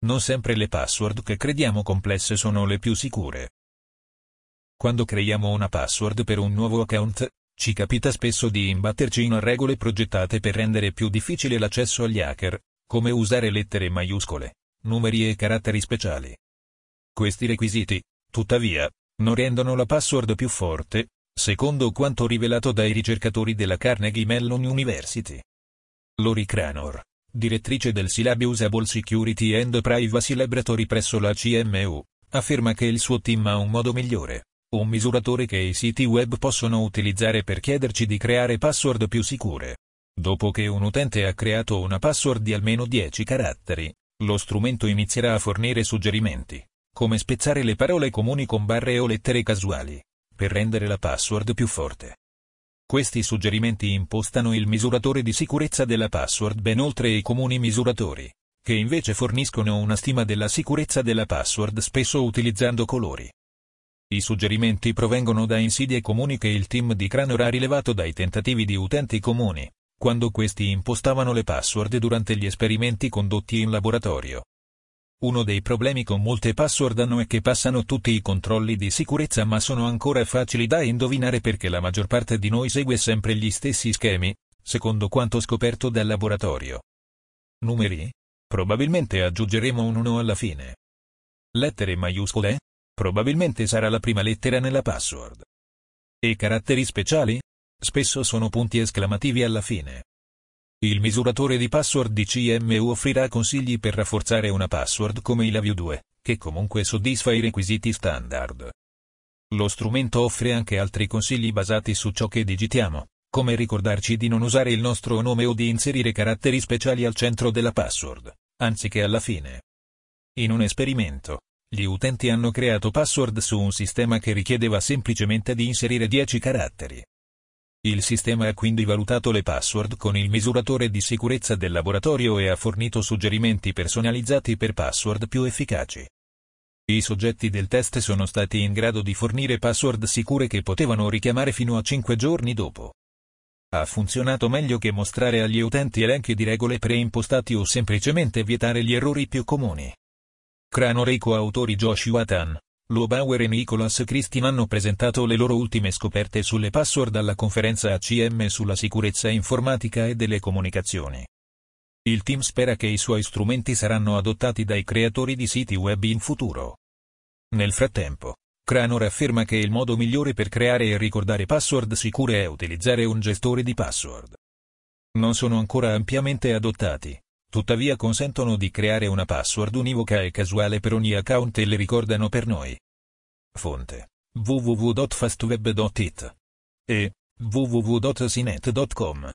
Non sempre le password che crediamo complesse sono le più sicure. Quando creiamo una password per un nuovo account, ci capita spesso di imbatterci in regole progettate per rendere più difficile l'accesso agli hacker, come usare lettere maiuscole, numeri e caratteri speciali. Questi requisiti, tuttavia, non rendono la password più forte, secondo quanto rivelato dai ricercatori della Carnegie Mellon University. Lorrie Cranor, direttrice del SILAB Usable Security and Privacy Laboratory presso la CMU, afferma che il suo team ha un modo migliore, un misuratore che i siti web possono utilizzare per chiederci di creare password più sicure. Dopo che un utente ha creato una password di almeno 10 caratteri, lo strumento inizierà a fornire suggerimenti, come spezzare le parole comuni con barre o lettere casuali, per rendere la password più forte. Questi suggerimenti impostano il misuratore di sicurezza della password ben oltre i comuni misuratori, che invece forniscono una stima della sicurezza della password spesso utilizzando colori. I suggerimenti provengono da insidie comuni che il team di Cranor ha rilevato dai tentativi di utenti comuni, quando questi impostavano le password durante gli esperimenti condotti in laboratorio. Uno dei problemi con molte password è che passano tutti i controlli di sicurezza ma sono ancora facili da indovinare perché la maggior parte di noi segue sempre gli stessi schemi, secondo quanto scoperto dal laboratorio. Numeri? Probabilmente aggiungeremo un 1 alla fine. Lettere maiuscole? Probabilmente sarà la prima lettera nella password. E caratteri speciali? Spesso sono punti esclamativi alla fine. Il misuratore di password di CMU offrirà consigli per rafforzare una password come il AVU2, che comunque soddisfa i requisiti standard. Lo strumento offre anche altri consigli basati su ciò che digitiamo, come ricordarci di non usare il nostro nome o di inserire caratteri speciali al centro della password, anziché alla fine. In un esperimento, gli utenti hanno creato password su un sistema che richiedeva semplicemente di inserire 10 caratteri. Il sistema ha quindi valutato le password con il misuratore di sicurezza del laboratorio e ha fornito suggerimenti personalizzati per password più efficaci. I soggetti del test sono stati in grado di fornire password sicure che potevano richiamare fino a 5 giorni dopo. Ha funzionato meglio che mostrare agli utenti elenchi di regole preimpostati o semplicemente vietare gli errori più comuni. Cranor e i coautori Joshua Tan, Lo Bauer e Nicholas Christin hanno presentato le loro ultime scoperte sulle password alla conferenza ACM sulla sicurezza informatica e delle comunicazioni. Il team spera che i suoi strumenti saranno adottati dai creatori di siti web in futuro. Nel frattempo, Cranor afferma che il modo migliore per creare e ricordare password sicure è utilizzare un gestore di password. Non sono ancora ampiamente adottati. Tuttavia consentono di creare una password univoca e casuale per ogni account e le ricordano per noi. Fonte: www.fastweb.it e www.sinet.com.